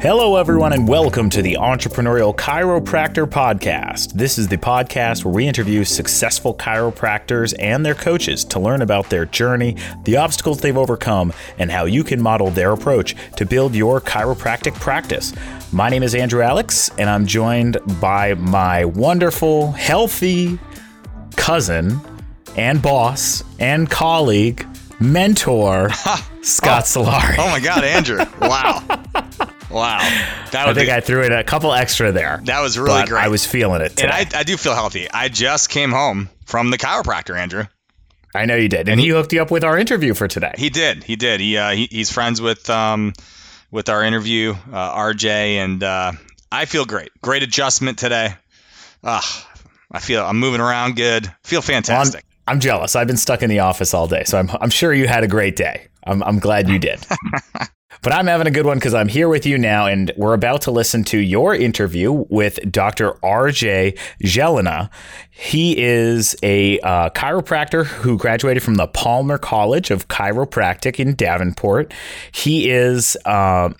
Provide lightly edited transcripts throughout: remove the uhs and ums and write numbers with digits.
Hello, everyone, and welcome to the Entrepreneurial Chiropractor Podcast. This is the podcast where we interview successful chiropractors and their coaches to learn about their journey, the obstacles they've overcome, and how you can model their approach to build your chiropractic practice. My name is Andrew Alix, and I'm joined by my wonderful, healthy cousin and boss and colleague, mentor, Scott Sillari. Oh my God, Andrew. Wow. I threw in a couple extra there. That was really great. I was feeling it today. And I do feel healthy. I just came home from the chiropractor, Andrew. I know you did. And he hooked you up with our interview for today. He did. He's friends with our interview, RJ, and I feel great. Great adjustment today. I'm moving around good. Feel fantastic. I'm jealous. I've been stuck in the office all day, so I'm sure you had a great day. I'm glad you did. But I'm having a good one because I'm here with you now, and we're about to listen to your interview with Dr. RJ Gelinas. He is a chiropractor who graduated from the Palmer College of Chiropractic in Davenport. He is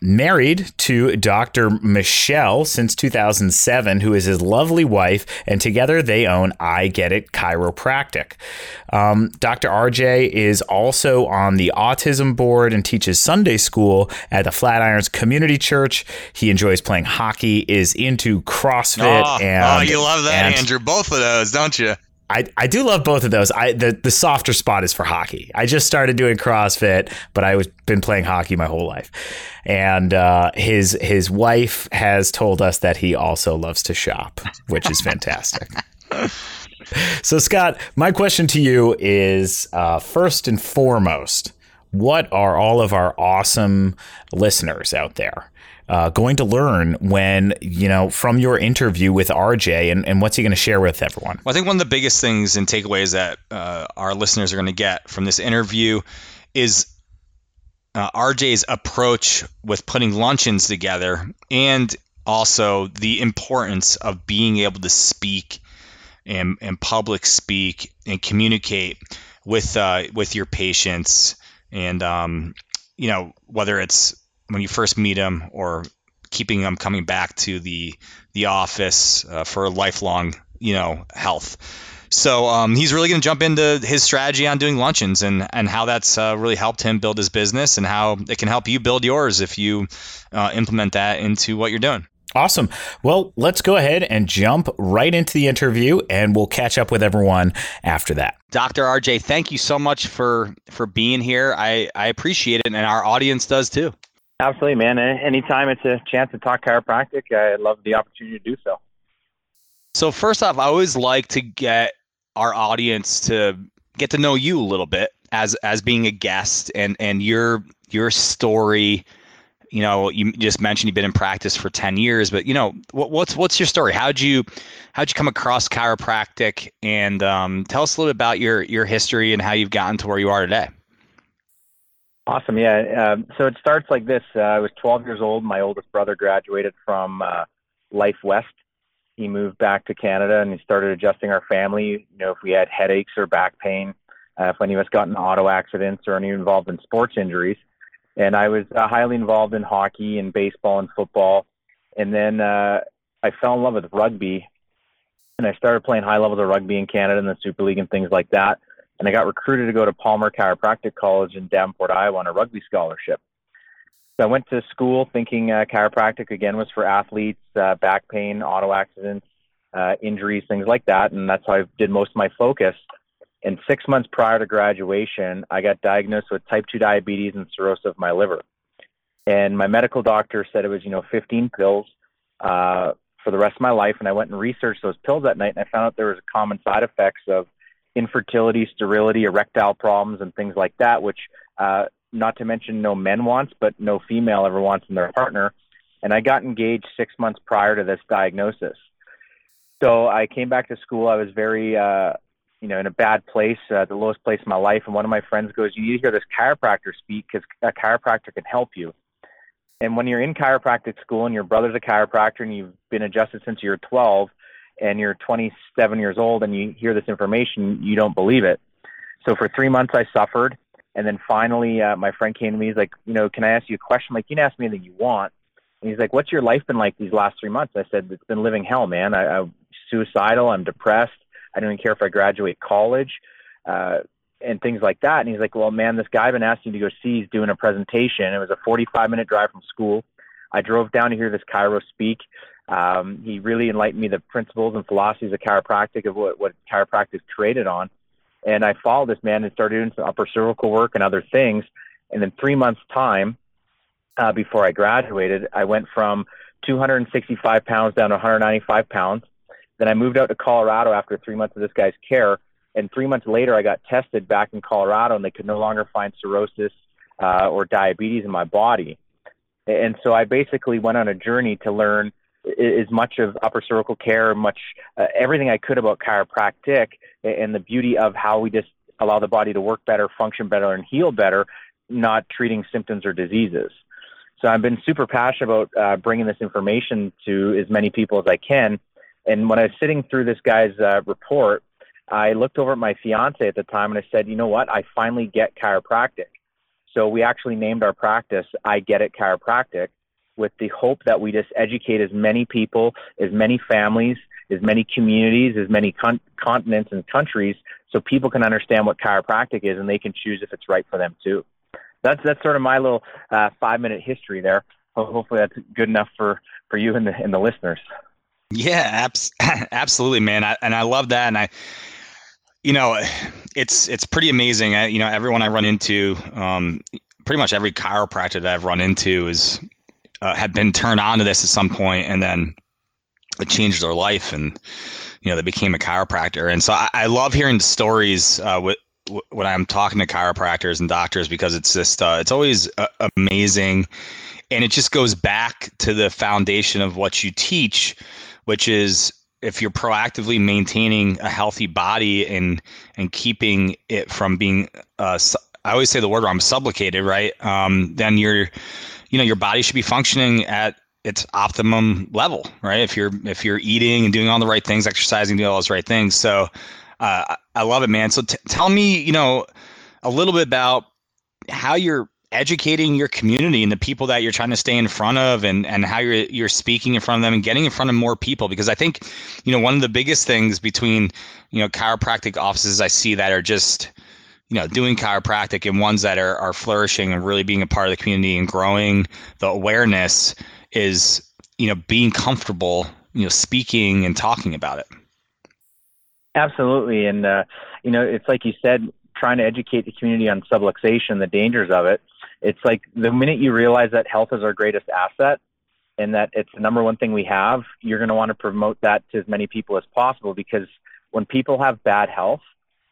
married to Dr. Michelle since 2007, who is his lovely wife, and together they own I Get It Chiropractic. Dr. RJ is also on the autism board and teaches Sunday school at the Flatirons Community Church. He enjoys playing hockey, is into CrossFit. Oh, you love that, Andrew. Both of those, don't you? I do love both of those. The softer spot is for hockey. I just started doing CrossFit, but I was been playing hockey my whole life. And his wife has told us that he also loves to shop, which is fantastic. So, Scott, my question to you is, first and foremost, what are all of our awesome listeners out there going to learn from your interview with RJ, and what's he going to share with everyone? Well, I think one of the biggest things and takeaways that our listeners are going to get from this interview is RJ's approach with putting luncheons together, and also the importance of being able to speak and public speak and communicate with your patients. And, whether it's when you first meet them or keeping them coming back to the office for lifelong, health. So he's really going to jump into his strategy on doing luncheons and how that's really helped him build his business, and how it can help you build yours if you implement that into what you're doing. Awesome. Well, let's go ahead and jump right into the interview, and we'll catch up with everyone after that. Dr. RJ, thank you so much for being here. I appreciate it, and our audience does too. Absolutely, man. Anytime it's a chance to talk chiropractic, I love the opportunity to do so. So first off, I always like to get our audience to get to know you a little bit as being a guest, and your story. You just mentioned you've been in practice for 10 years, but what's your story? How'd you come across chiropractic? And tell us a little bit about your history and how you've gotten to where you are today. Awesome. Yeah. So it starts like this. I was 12 years old. My oldest brother graduated from Life West. He moved back to Canada, and he started adjusting our family. If we had headaches or back pain, if any of us got in auto accidents or any involved in sports injuries. And I was highly involved in hockey and baseball and football. And then I fell in love with rugby, and I started playing high levels of rugby in Canada and the Super League and things like that. And I got recruited to go to Palmer Chiropractic College in Davenport, Iowa on a rugby scholarship. So I went to school thinking chiropractic, again, was for athletes, back pain, auto accidents, injuries, things like that. And that's how I did most of my focus. And 6 months prior to graduation, I got diagnosed with type 2 diabetes and cirrhosis of my liver. And my medical doctor said it was, 15 pills for the rest of my life. And I went and researched those pills that night, and I found out there was common side effects of infertility, sterility, erectile problems, and things like that, which not to mention no men wants, but no female ever wants in their partner. And I got engaged 6 months prior to this diagnosis. So I came back to school. I was very... in a bad place, the lowest place in my life. And one of my friends goes, you need to hear this chiropractor speak, because a chiropractor can help you. And when you're in chiropractic school and your brother's a chiropractor and you've been adjusted since you're 12 and you're 27 years old and you hear this information, you don't believe it. So for 3 months I suffered. And then finally my friend came to me. He's like, can I ask you a question? I'm like, you can ask me anything you want. And he's like, what's your life been like these last 3 months? I said, it's been living hell, man. I'm suicidal. I'm depressed. I don't even care if I graduate college, and things like that. And he's like, well, man, this guy I've been asking to go see, he's doing a presentation. It was a 45-minute drive from school. I drove down to hear this chiro speak. He really enlightened me the principles and philosophies of chiropractic, of what chiropractic is created on. And I followed this man and started doing some upper cervical work and other things. And then 3 months' time before I graduated, I went from 265 pounds down to 195 pounds. Then I moved out to Colorado after 3 months of this guy's care. And 3 months later, I got tested back in Colorado, and they could no longer find cirrhosis or diabetes in my body. And so I basically went on a journey to learn as much of upper cervical care, much everything I could about chiropractic and the beauty of how we just allow the body to work better, function better, and heal better, not treating symptoms or diseases. So I've been super passionate about bringing this information to as many people as I can. And when I was sitting through this guy's report, I looked over at my fiance at the time and I said, you know what? I finally get chiropractic. So we actually named our practice, I Get It Chiropractic, with the hope that we just educate as many people, as many families, as many communities, as many continents and countries, so people can understand what chiropractic is and they can choose if it's right for them too. That's sort of my little 5-minute history there. Hopefully that's good enough for you and the listeners. Yeah, absolutely, man. I love that. And it's pretty amazing. Everyone I run into, pretty much every chiropractor that I've run into is have been turned on to this at some point, and then it changed their life, and they became a chiropractor. And so I love hearing the stories when I'm talking to chiropractors and doctors, because it's just it's always amazing, and it just goes back to the foundation of what you teach, which is, if you're proactively maintaining a healthy body and keeping it from being, I always say the word wrong, subluxated, right? Then your body should be functioning at its optimum level, right? If you're eating and doing all the right things, exercising, doing all those right things. So I love it, man. So tell me, a little bit about how you're educating your community and the people that you're trying to stay in front of, and how you're speaking in front of them and getting in front of more people. Because I think, one of the biggest things between, chiropractic offices I see that are just, doing chiropractic, and ones that are flourishing and really being a part of the community and growing the awareness, is, being comfortable, speaking and talking about it. Absolutely. And, it's like you said, trying to educate the community on subluxation, the dangers of it. It's like the minute you realize that health is our greatest asset and that it's the number one thing we have, you're going to want to promote that to as many people as possible, because when people have bad health,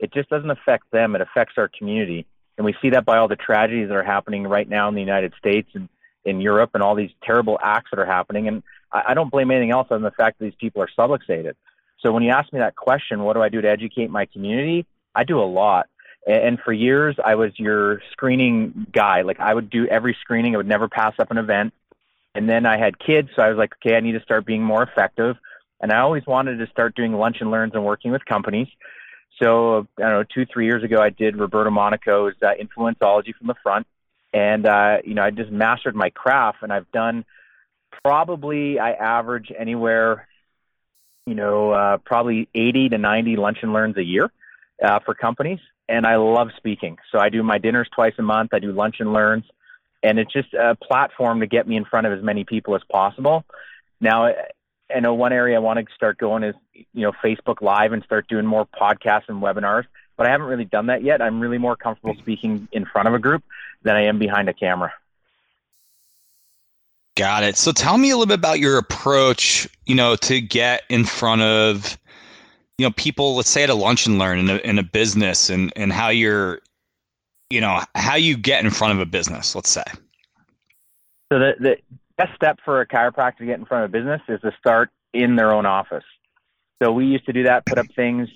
it just doesn't affect them. It affects our community. And we see that by all the tragedies that are happening right now in the United States and in Europe, and all these terrible acts that are happening. And I don't blame anything else other than the fact that these people are subluxated. So when you ask me that question, what do I do to educate my community? I do a lot. And for years, I was your screening guy. Like, I would do every screening. I would never pass up an event. And then I had kids, so I was like, okay, I need to start being more effective. And I always wanted to start doing lunch and learns and working with companies. So, I don't know, 2-3 years ago, I did Roberto Monaco's Influenceology from the Front. And, I just mastered my craft. And I've done I average anywhere, probably 80 to 90 lunch and learns a year for companies. And I love speaking. So I do my dinners twice a month. I do lunch and learns. And it's just a platform to get me in front of as many people as possible. Now, I know one area I want to start going is, Facebook Live, and start doing more podcasts and webinars. But I haven't really done that yet. I'm really more comfortable speaking in front of a group than I am behind a camera. Got it. So tell me a little bit about your approach, to get in front of people, let's say at a lunch and learn in a business, and how you're, how you get in front of a business, let's say. So the best step for a chiropractor to get in front of a business is to start in their own office. So we used to do that, put up things,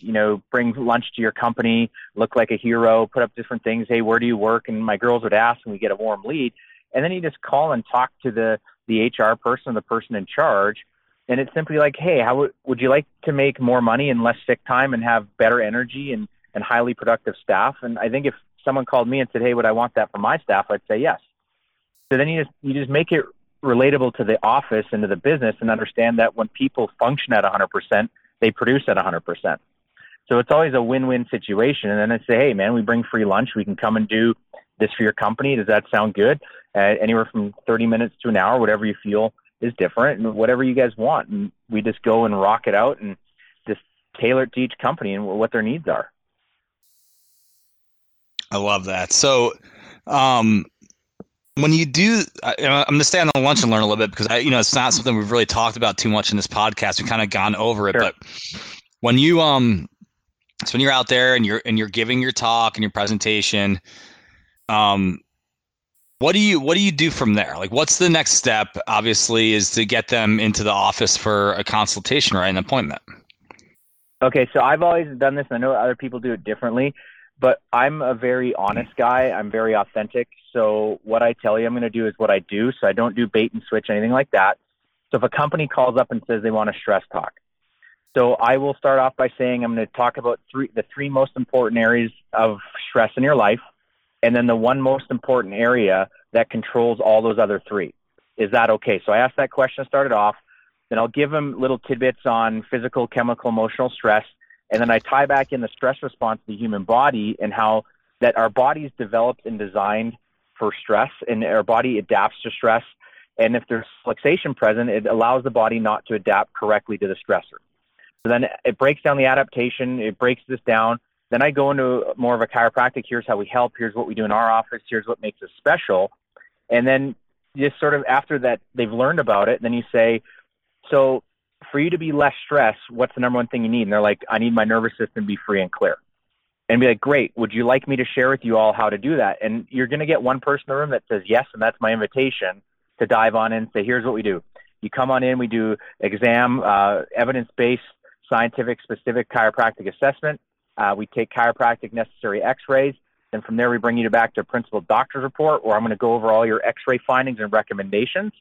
bring lunch to your company, look like a hero, put up different things. Hey, where do you work? And my girls would ask, and we get a warm lead. And then you just call and talk to the HR person, the person in charge. And it's simply like, hey, how would you like to make more money and less sick time and have better energy and highly productive staff? And I think if someone called me and said, hey, would I want that for my staff? I'd say yes. So then you just make it relatable to the office and to the business, and understand that when people function at 100%, they produce at 100%. So it's always a win-win situation. And then I say, hey, man, we bring free lunch. We can come and do this for your company. Does that sound good? Anywhere from 30 minutes to an hour, whatever you feel is different and whatever you guys want. And we just go and rock it out and just tailor it to each company and what their needs are. I love that. So, when you do, I'm going to stay on the lunch and learn a little bit because it's not something we've really talked about too much in this podcast. We've kind of gone over it, sure. But when you, so when you're out there and you're giving your talk and your presentation, what do you do from there? Like, what's the next step? Obviously, is to get them into the office for a consultation or an appointment. Okay, so I've always done this, and I know other people do it differently, but I'm a very honest guy. I'm very authentic. So what I tell you I'm going to do is what I do. So I don't do bait and switch, anything like that. So if a company calls up and says they want a stress talk, so I will start off by saying I'm going to talk about the three most important areas of stress in your life, and then the one most important area that controls all those other three. Is that okay? So I asked that question to start it off. Then I'll give them little tidbits on physical, chemical, emotional stress. And then I tie back in the stress response to the human body and how that our body is developed and designed for stress, and our body adapts to stress. And if there's subluxation present, it allows the body not to adapt correctly to the stressor. So then it breaks down the adaptation. It breaks this down. Then I go into more of a chiropractic. Here's how we help. Here's what we do in our office. Here's what makes us special. And then just sort of after that, they've learned about it. Then you say, so for you to be less stressed, what's the number one thing you need? And they're like, I need my nervous system to be free and clear. And be like, great, would you like me to share with you all how to do that? And you're going to get one person in the room that says yes, and that's my invitation to dive on in and say, here's what we do. You come on in, we do exam, evidence-based, scientific-specific chiropractic assessment. We take chiropractic necessary x-rays. And from there, we bring you back to a principal doctor's report where I'm going to go over all your x-ray findings and recommendations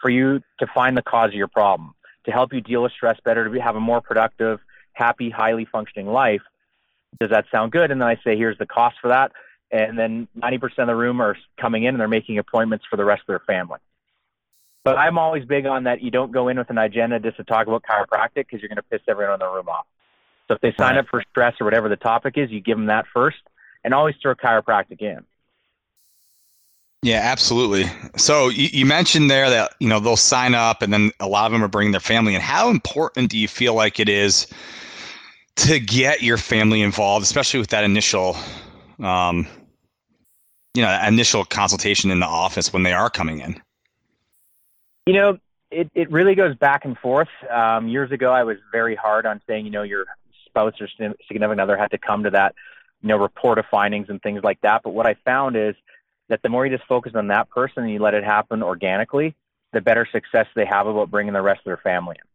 for you to find the cause of your problem, to help you deal with stress better, to have a more productive, happy, highly functioning life. Does that sound good? And then I say, here's the cost for that. And then 90% of the room are coming in and they're making appointments for the rest of their family. But I'm always big on that. You don't go in with an agenda just to talk about chiropractic because you're going to piss everyone in the room off. So if they sign up for stress or whatever the topic is, you give them that first and always throw chiropractic in. Yeah, absolutely. So you mentioned there that, they'll sign up and then a lot of them are bringing their family in. How important do you feel like it is to get your family involved, especially with that initial, initial consultation in the office when they are coming in? It really goes back and forth. Years ago, I was very hard on saying, your spouse or significant other had to come to that, report of findings and things like that. But what I found is that the more you just focus on that person and you let it happen organically, the better success they have about bringing the rest of their family in.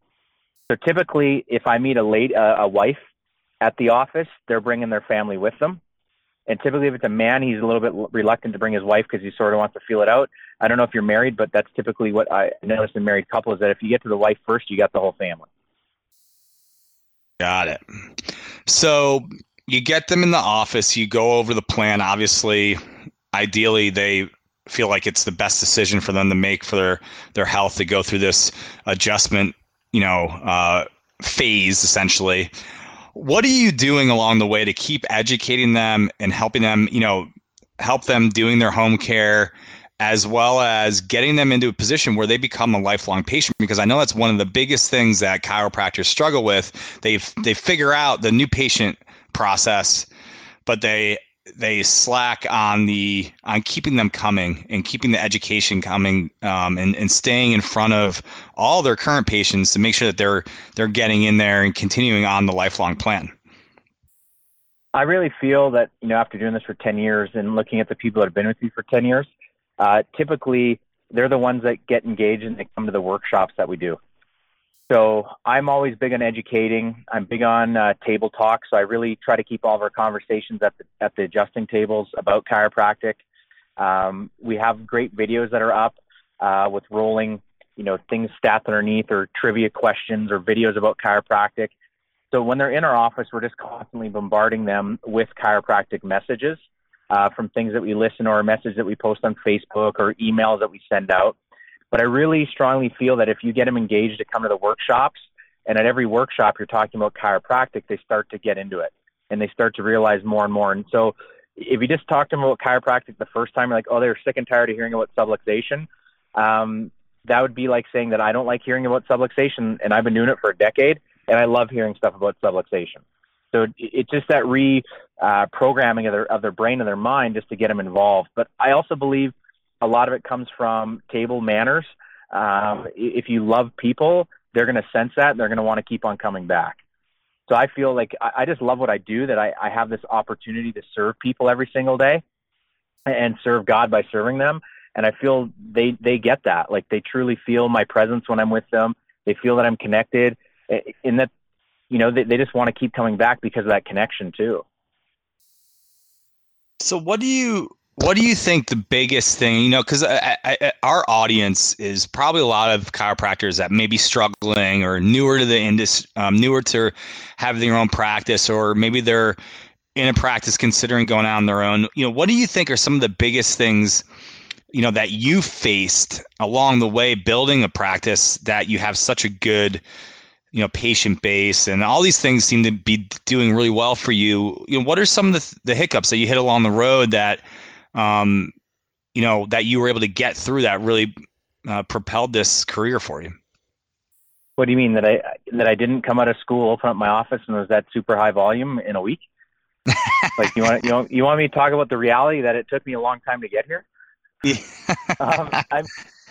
So typically, if I meet a wife at the office, they're bringing their family with them. And typically, if it's a man, he's a little bit reluctant to bring his wife because he sort of wants to feel it out. I don't know if you're married, but that's typically what I notice in married couples, that if you get to the wife first, you got the whole family. Got it. So you get them in the office, you go over the plan, obviously. Ideally, they feel like it's the best decision for them to make for their health to go through this adjustment, phase, essentially. What are you doing along the way to keep educating them and helping them, help them doing their home care, as well as getting them into a position where they become a lifelong patient? Because I know that's one of the biggest things that chiropractors struggle with. They figure out the new patient process, but they slack on keeping them coming and keeping the education coming, and staying in front of all their current patients to make sure that they're getting in there and continuing on the lifelong plan. I really feel that, after doing this for 10 years and looking at the people that have been with me for 10 years, typically they're the ones that get engaged and they come to the workshops that we do. So I'm always big on educating. I'm big on table talk. So I really try to keep all of our conversations at the adjusting tables about chiropractic. We have great videos that are up with rolling, things, stats underneath or trivia questions or videos about chiropractic. So when they're in our office, we're just constantly bombarding them with chiropractic messages from things that we listen or a message that we post on Facebook or emails that we send out. But I really strongly feel that if you get them engaged to come to the workshops, and at every workshop you're talking about chiropractic, they start to get into it and they start to realize more and more. And so if you just talk to them about chiropractic the first time, you're like, oh, they're sick and tired of hearing about subluxation. That would be like saying that I don't like hearing about subluxation and I've been doing it for a decade and I love hearing stuff about subluxation. So it's just that reprogramming of their brain and their mind just to get them involved. But I also believe a lot of it comes from table manners. If you love people, they're going to sense that and they're going to want to keep on coming back. So I feel like I just love what I do, that I have this opportunity to serve people every single day and serve God by serving them. And I feel they get that. Like, they truly feel my presence when I'm with them. They feel that I'm connected, and that, you know, they just want to keep coming back because of that connection too. So what do you think the biggest thing, you know, because our audience is probably a lot of chiropractors that may be struggling or newer to the industry, newer to having their own practice, or maybe they're in a practice considering going out on their own. You know, what do you think are some of the biggest things, you know, that you faced along the way building a practice, that you have such a good, you know, patient base and all these things seem to be doing really well for you? You know, what are some of the hiccups that you hit along the road that, you know, that you were able to get through that really propelled this career for you? What do you mean, that I didn't come out of school, open up my office, and was that super high volume in a week? Like, you want me to talk about the reality that it took me a long time to get here? Yeah.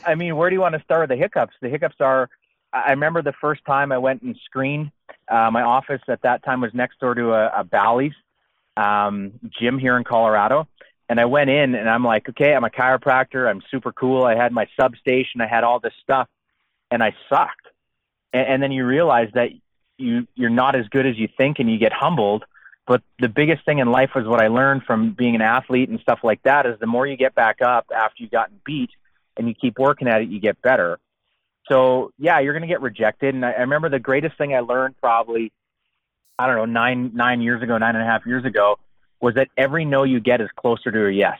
I mean, where do you want to start with the hiccups? The hiccups are, I remember the first time I went and screened, my office at that time was next door to a Bally's gym here in Colorado. And I went in and I'm like, okay, I'm a chiropractor. I'm super cool. I had my substation. I had all this stuff, and I sucked. And then you realize that you're not as good as you think, and you get humbled. But the biggest thing in life was what I learned from being an athlete and stuff like that is the more you get back up after you've gotten beat and you keep working at it, you get better. So yeah, you're going to get rejected. And I remember the greatest thing I learned probably, I don't know, 9.5 years ago, was that every no you get is closer to a yes.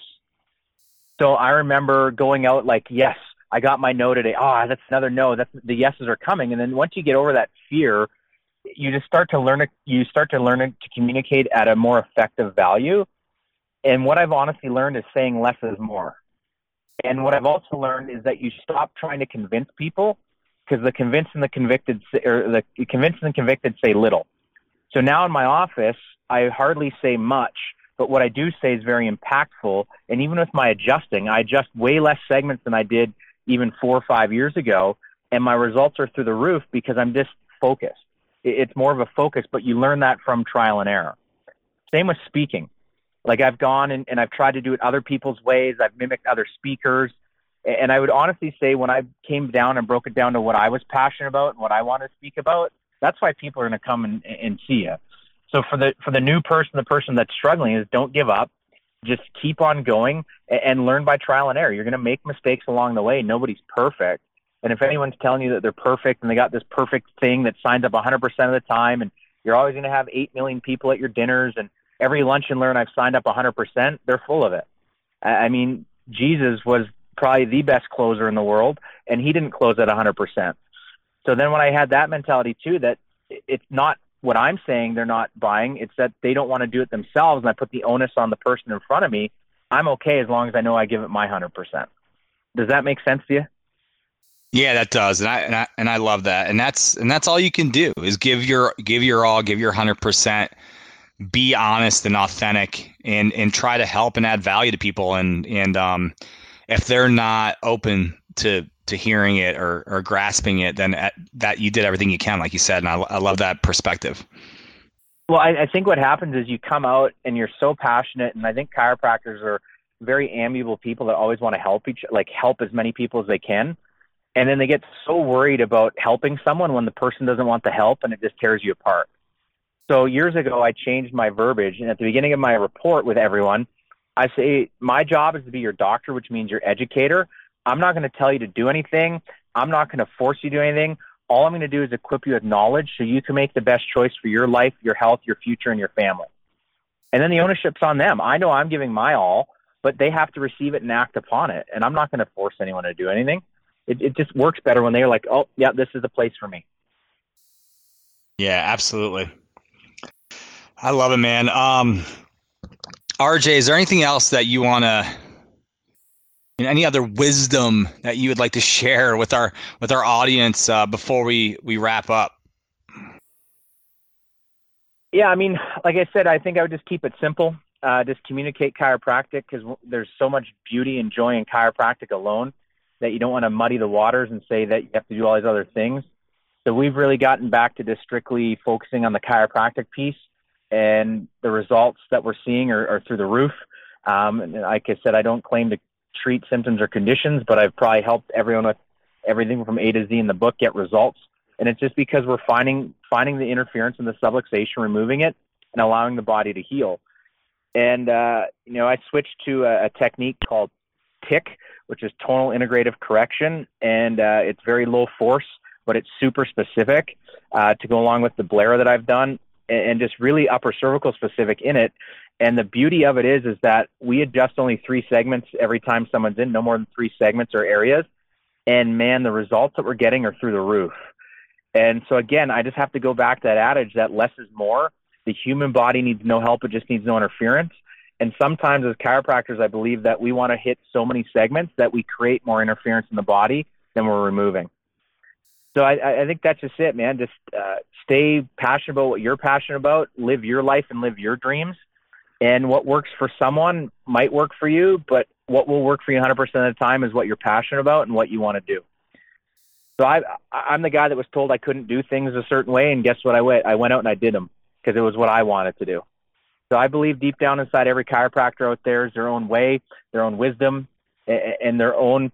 So I remember going out like, yes, I got my no today. Oh, that's another no. The yeses are coming. And then once you get over that fear, you just start to learn it. You start to learn to communicate at a more effective value. And what I've honestly learned is saying less is more. And what I've also learned is that you stop trying to convince people, because the convinced and the convicted, or the convinced and convicted, say little. So now in my office, I hardly say much, but what I do say is very impactful. And even with my adjusting, I adjust way less segments than I did even 4 or 5 years ago. And my results are through the roof because I'm just focused. It's more of a focus, but you learn that from trial and error. Same with speaking. Like, I've gone and I've tried to do it other people's ways. I've mimicked other speakers. And I would honestly say, when I came down and broke it down to what I was passionate about and what I wanted to speak about, that's why people are going to come and see you. So for the new person, the person that's struggling, is don't give up. Just keep on going and learn by trial and error. You're going to make mistakes along the way. Nobody's perfect. And if anyone's telling you that they're perfect and they got this perfect thing that signs up 100% of the time, and you're always going to have 8 million people at your dinners, and every lunch and learn I've signed up 100%, they're full of it. I mean, Jesus was probably the best closer in the world, and he didn't close at 100%. So then when I had that mentality too, that it's not what I'm saying they're not buying, it's that they don't want to do it themselves, and I put the onus on the person in front of me. I'm okay as long as I know I give it my 100%. Does that make sense to you? Yeah, that does. And I love that. And that's all you can do, is give your all, give your 100%, be honest and authentic, and try to help and add value to people. And if they're not open to hearing it or grasping it, then that you did everything you can, like you said. And I love that perspective. Well, I think what happens is you come out and you're so passionate. And I think chiropractors are very amiable people that always want to help as many people as they can. And then they get so worried about helping someone when the person doesn't want the help, and it just tears you apart. So years ago, I changed my verbiage. And at the beginning of my report with everyone, I say, my job is to be your doctor, which means your educator. I'm not going to tell you to do anything. I'm not going to force you to do anything. All I'm going to do is equip you with knowledge so you can make the best choice for your life, your health, your future, and your family. And then the ownership's on them. I know I'm giving my all, but they have to receive it and act upon it. And I'm not going to force anyone to do anything. it just works better when they're like, oh, yeah, this is the place for me. Yeah, absolutely. I love it, man. RJ, is there anything else that you want to, any other wisdom that you would like to share with our audience before we wrap up? Yeah, I mean, like I said, I think I would just keep it simple. Just communicate chiropractic, because there's so much beauty and joy in chiropractic alone that you don't want to muddy the waters and say that you have to do all these other things. So we've really gotten back to just strictly focusing on the chiropractic piece, and the results that we're seeing are through the roof. And like I said, I don't claim to treat symptoms or conditions, but I've probably helped everyone with everything from A to Z in the book get results. And it's just because we're finding the interference in the subluxation, removing it, and allowing the body to heal. And, I switched to a technique called TIC, which is Tonal Integrative Correction. And it's very low force, but it's super specific to go along with the Blair that I've done, and just really upper cervical specific in it. And the beauty of it is that we adjust only 3 segments every time someone's in, no more than 3 segments or areas. And man, the results that we're getting are through the roof. And so again, I just have to go back to that adage that less is more. The human body needs no help. It just needs no interference. And sometimes as chiropractors, I believe that we want to hit so many segments that we create more interference in the body than we're removing. So I think that's just it, man. Just stay passionate about what you're passionate about, live your life and live your dreams. And what works for someone might work for you, but what will work for you 100% of the time is what you're passionate about and what you want to do. So I'm the guy that was told I couldn't do things a certain way, and guess what? I went out and I did them because it was what I wanted to do. So I believe deep down inside every chiropractor out there is their own way, their own wisdom, and their own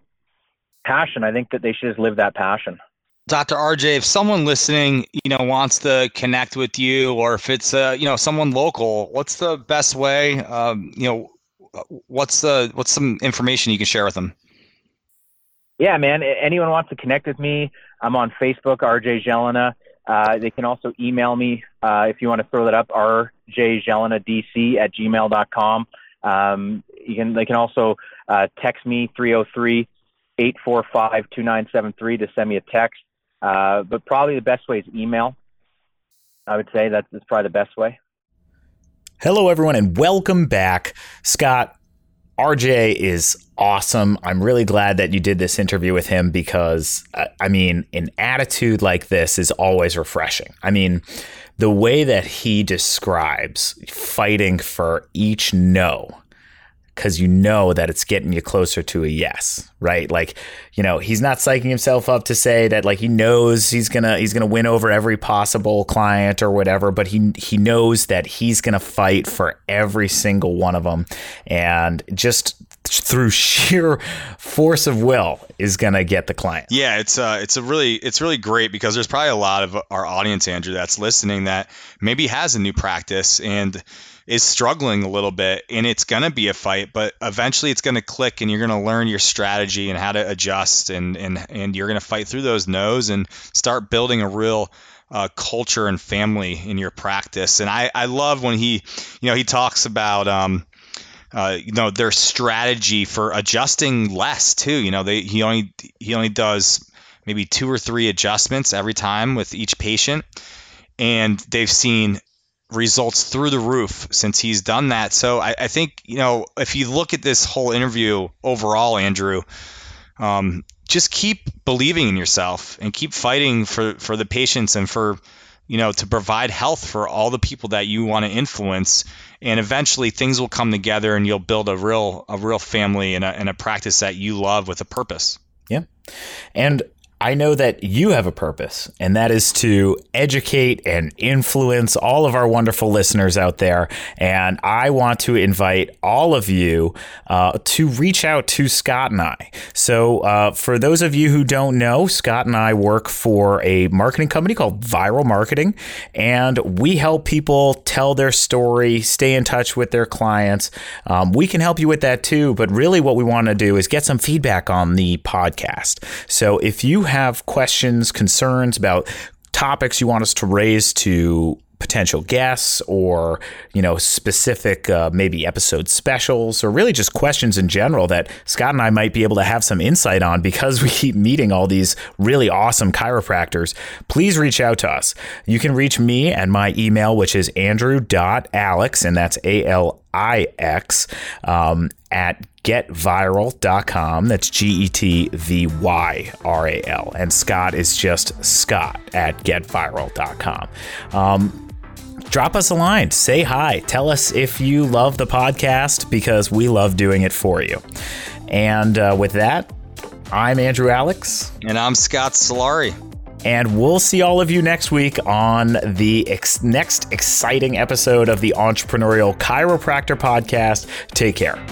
passion. I think that they should just live that passion. Dr. RJ, if someone listening, wants to connect with you, or if it's, someone local, what's the best way? What's some information you can share with them? Yeah, man. Anyone wants to connect with me, I'm on Facebook, RJ Gelina. They can also email me if you want to throw that up, rjgelinadc@gmail.com. They can also text me 303-845-2973 to send me a text. But probably the best way is email. I would say that's probably the best way. Hello, everyone, and welcome back. Scott, RJ is awesome. I'm really glad that you did this interview with him because, an attitude like this is always refreshing. I mean, the way that he describes fighting for each no, because you know that it's getting you closer to a yes, right? Like, he's not psyching himself up to say that, like, he knows he's gonna win over every possible client or whatever, but he knows that he's gonna fight for every single one of them, and just through sheer force of will is gonna get the client. Yeah, it's really great because there's probably a lot of our audience, Andrew, that's listening that maybe has a new practice and is struggling a little bit, and it's going to be a fight, but eventually it's going to click and you're going to learn your strategy and how to adjust and you're going to fight through those no's and start building a real culture and family in your practice. And I love when he talks about, their strategy for adjusting less too. He only does maybe 2 or 3 adjustments every time with each patient, and they've seen results through the roof since he's done that. So I think, if you look at this whole interview overall, Andrew, just keep believing in yourself and keep fighting for the patients and for, to provide health for all the people that you want to influence. And eventually things will come together and you'll build a real family and a practice that you love with a purpose. Yeah. And I know that you have a purpose, and that is to educate and influence all of our wonderful listeners out there. And I want to invite all of you to reach out to Scott and I. So for those of you who don't know, Scott and I work for a marketing company called Vyral Marketing, and we help people tell their story, stay in touch with their clients. We can help you with that too, but really what we want to do is get some feedback on the podcast. So if you have questions, concerns about topics you want us to raise to potential guests or, you know, specific maybe episode specials or really just questions in general that Scott and I might be able to have some insight on because we keep meeting all these really awesome chiropractors, please reach out to us. You can reach me at my email, which is andrew.alix, and that's ALIX, at getvyral.com. That's GETVYRAL. And Scott is just Scott at getvyral.com. Drop us a line, say hi, tell us if you love the podcast because we love doing it for you. And with that, I'm Andrew Alix. And I'm Scott Sillari. And we'll see all of you next week on the next exciting episode of the Entrepreneurial Chiropractor Podcast. Take care.